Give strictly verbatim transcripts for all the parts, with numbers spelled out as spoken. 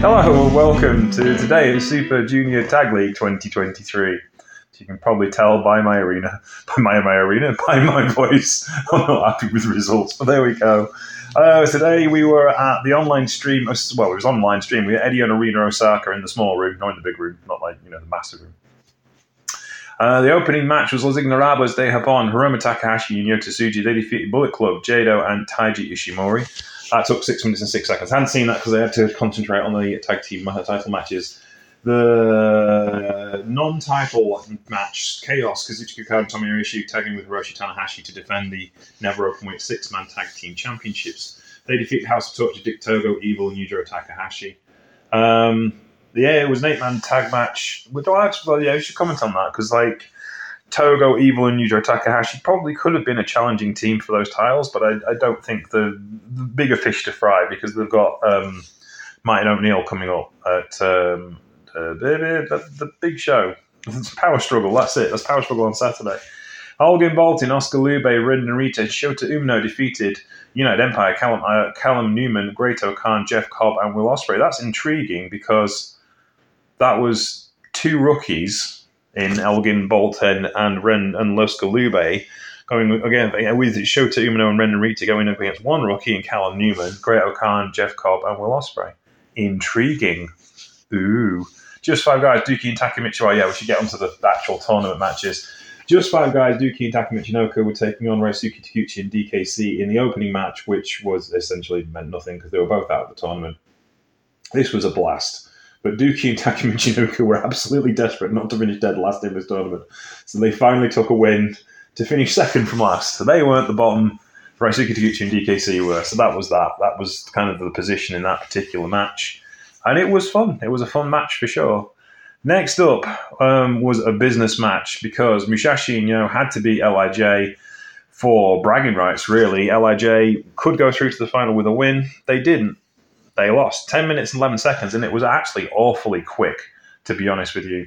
Hello and welcome to today's Super Junior Tag League twenty twenty-three. You can probably tell by my arena, by my, my arena, by my voice, I'm not happy with the results, but there we go. Uh, today we were at the online stream, well, it was online stream, we were at Edion Arena Osaka in the small room, not in the big room, not like, you know, the massive room. Uh, the opening match was Lizzignarabos, Dehapon, Hiromu Takahashi, and Yota Tsuji. They defeated Bullet Club, Jado, and Taiji Ishimori. That took six minutes and six seconds. I hadn't seen that because I had to concentrate on the tag team title matches. The non-title match, Chaos, Kazuchika Okada and Tomohiro Ishii tagging with Hiroshi Tanahashi to defend the Never Openweight six-man tag team championships. They defeated House of Torture, Dick Togo, Evil, and Yujiro Takahashi. Um, yeah, it was an eight-man tag match. Do I actually, well, yeah, we should comment on that because, like, Togo, Evil, and Yujiro Takahashi probably could have been a challenging team for those titles, but I, I don't think the, the bigger fish to fry because they've got um, Martin O'Neill coming up at. Um, Uh, the, the big show. It's a power struggle, that's it. That's power struggle on Saturday. Holgen Baltin, Oscar Lube, Rin Narita, Shota Umino defeated United Empire, Callum, uh, Callum Newman, Great-O-Khan, Jeff Cobb, and Will Ospreay. That's intriguing because that was two rookies in Holgen Baltin and Rin and Oscar Lube going again with Shota Umino and Rin Narita going up against one rookie in Callum Newman, Great-O-Khan, Jeff Cobb, and Will Ospreay. Intriguing. Ooh. Just Five Guys, Douki and Takemichi. Well, yeah, we should get onto the actual tournament matches. Just Five Guys, Douki and Takemichi Noka were taking on Ryusuke Taguchi and D K C in the opening match, which was essentially meant nothing because they were both out of the tournament. This was a blast. But Douki and Takemichi Noka were absolutely desperate not to finish dead last in this tournament. So they finally took a win to finish second from last. So they weren't the bottom. Ryusuke Taguchi and D K C were. So that was that. That was kind of the position in that particular match. And it was fun. It was a fun match for sure. Next up um, was a business match because Mushashi and Yoh had to beat L I J for bragging rights, really. L I J could go through to the final with a win. They didn't. They lost. ten minutes and eleven seconds, and it was actually awfully quick, to be honest with you.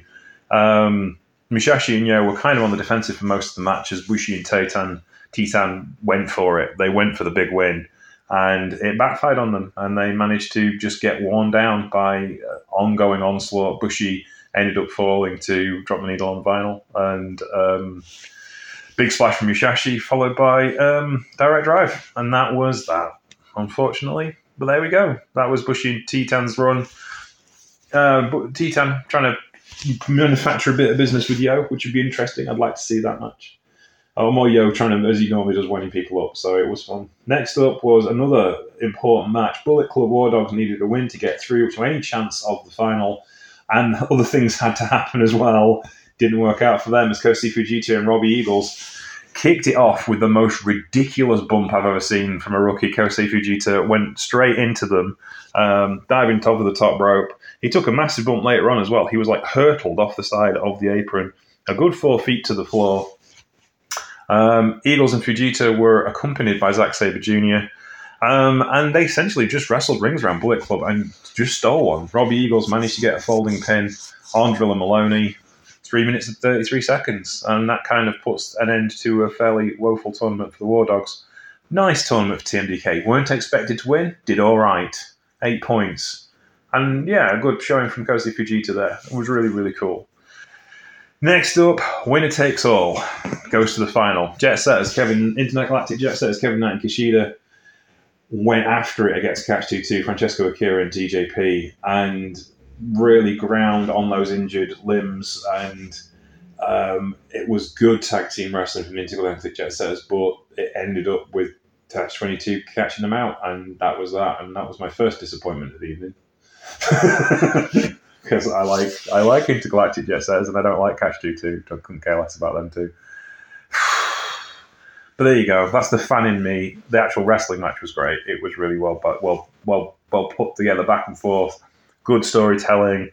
Um, Mushashi and Yoh were kind of on the defensive for most of the match as Bushi and Titan, Titan went for it. They went for the big win. And it backfired on them, and they managed to just get worn down by ongoing onslaught. Bushi ended up falling to Drop the Needle on Vinyl, and um, big splash from Mushashi, followed by um, Direct Drive. And that was that, unfortunately. But there we go. That was Bushi and Titan's run. Uh, but Titan trying to manufacture a bit of business with Yoh, which would be interesting. I'd like to see that match. Oh, more Yoh trying to, as he normally does, winding people up, so it was fun. Next up was another important match. Bullet Club War Dogs needed a win to get through to any chance of the final, and other things had to happen as well. Didn't work out for them as Kosei Fujita and Robbie Eagles kicked it off with the most ridiculous bump I've ever seen from a rookie. Kosei Fujita went straight into them, um, diving top of the top rope. He took a massive bump later on as well. He was like hurtled off the side of the apron, a good four feet to the floor. Um, Eagles and Fujita were accompanied by Zack Sabre Junior Um, and they essentially just wrestled rings around Bullet Club and just stole one. Robbie Eagles managed to get a folding pin on Drilla Maloney, three minutes and thirty-three seconds. And that kind of puts an end to a fairly woeful tournament for the War Dogs. Nice tournament for T M D K. Weren't expected to win, did all right. Eight points. And yeah, a good showing from Kosei Fujita there. It was really, really cool. Next up, winner takes all, goes to the final. Jet Setters, Kevin, Intergalactic Jet Setters, Kevin Knight and Kushida went after it against Catch twenty-two, Francesco Akira and D J P, and really ground on those injured limbs. And um, it was good tag team wrestling from Intergalactic Jet Setters, but it ended up with Catch twenty-two catching them out, and that was that. And that was my first disappointment of the evening. Because I like I like Intergalactic Jet Setters and I don't like Catch twenty-two. I couldn't care less about them too. But there you go. That's the fan in me. The actual wrestling match was great. It was really well well well well put together, back and forth. Good storytelling,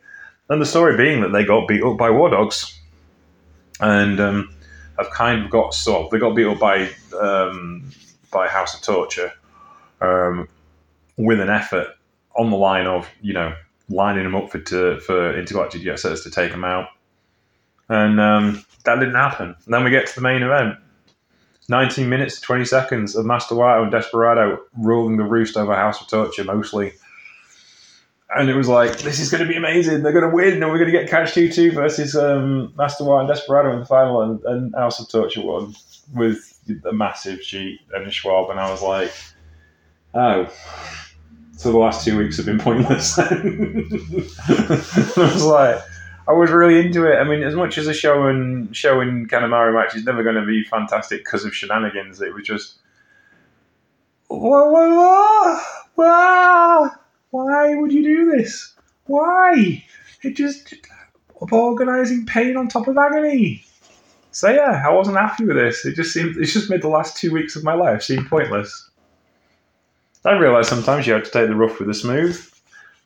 and the story being that they got beat up by War Dogs, and um, have kind of got sort of, they got beat up by um, by House of Torture um, with an effort on the line of, you know, lining them up for to, for Intergalactic Jet Setters to take them out. And um, that didn't happen. And then we get to the main event. nineteen minutes, twenty seconds of Master Wato and Desperado ruling the roost over House of Torture, mostly. And it was like, this is going to be amazing. They're going to win, and we're going to get Catch two two versus um, Master War and Desperado in the final. And, and House of Torture won with a massive cheat and a Schwab. And I was like, oh, so the last two weeks have been pointless. I was like, I was really into it. I mean, as much as a show and show and Kanemaru match is never going to be fantastic because of shenanigans, it was just, wow. Why would you do this? Why? It just organising pain on top of agony. So yeah, I wasn't happy with this. It just seemed, it's just made the last two weeks of my life seem pointless. I realise sometimes you have to take the rough with the smooth,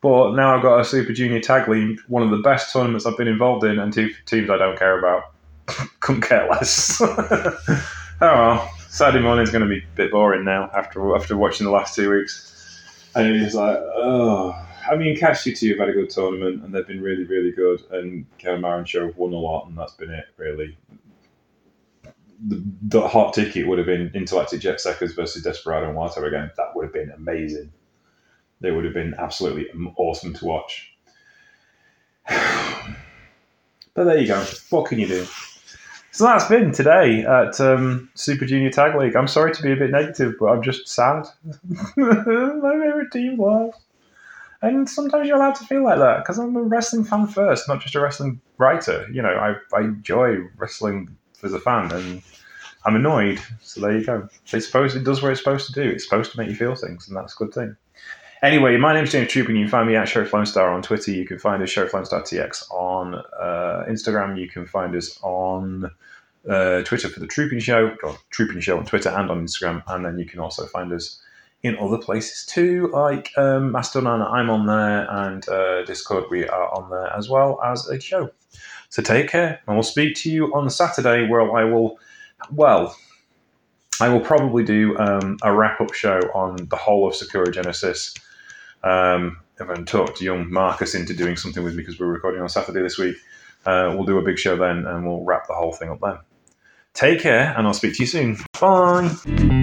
but now I've got a Super Junior Tag League, one of the best tournaments I've been involved in, and two teams I don't care about. Couldn't care less. Oh well, Saturday morning's going to be a bit boring now after after watching the last two weeks. And it was like, oh. I mean, Catch two two have had a good tournament, and they've been really, really good. And Kanemaru and Show have won a lot, and that's been it, really. The, the hot ticket would have been Intergalactic Jet Setters versus Desperado and Water again. That would have been amazing. They would have been absolutely awesome to watch. But there you go. What can you do? So that's been today at um, Super Junior Tag League. I'm sorry to be a bit negative, but I'm just sad. My favourite team lost. And sometimes you're allowed to feel like that, because I'm a wrestling fan first, not just a wrestling writer. You know, I, I enjoy wrestling as a fan, and I'm annoyed. So there you go. It's supposed, it does what it's supposed to do. It's supposed to make you feel things, and that's a good thing. Anyway, my name's James Troop, and you can find me at Sherry Flamestar on Twitter. You can find us Sherry Flamestar T X on uh, Instagram. You can find us on uh, Twitter for The Trooping Show, or Trooping Show on Twitter and on Instagram. And then you can also find us in other places too, like um, Mastodon, I'm on there, and uh, Discord, we are on there as well as a show. So take care, and we'll speak to you on Saturday, where I will, well... I will probably do um, a wrap-up show on the whole of Sakura Genesis. Um, I've talked young Marcus into doing something with me because we're recording on Saturday this week. Uh, we'll do a big show then, and we'll wrap the whole thing up then. Take care, and I'll speak to you soon. Bye!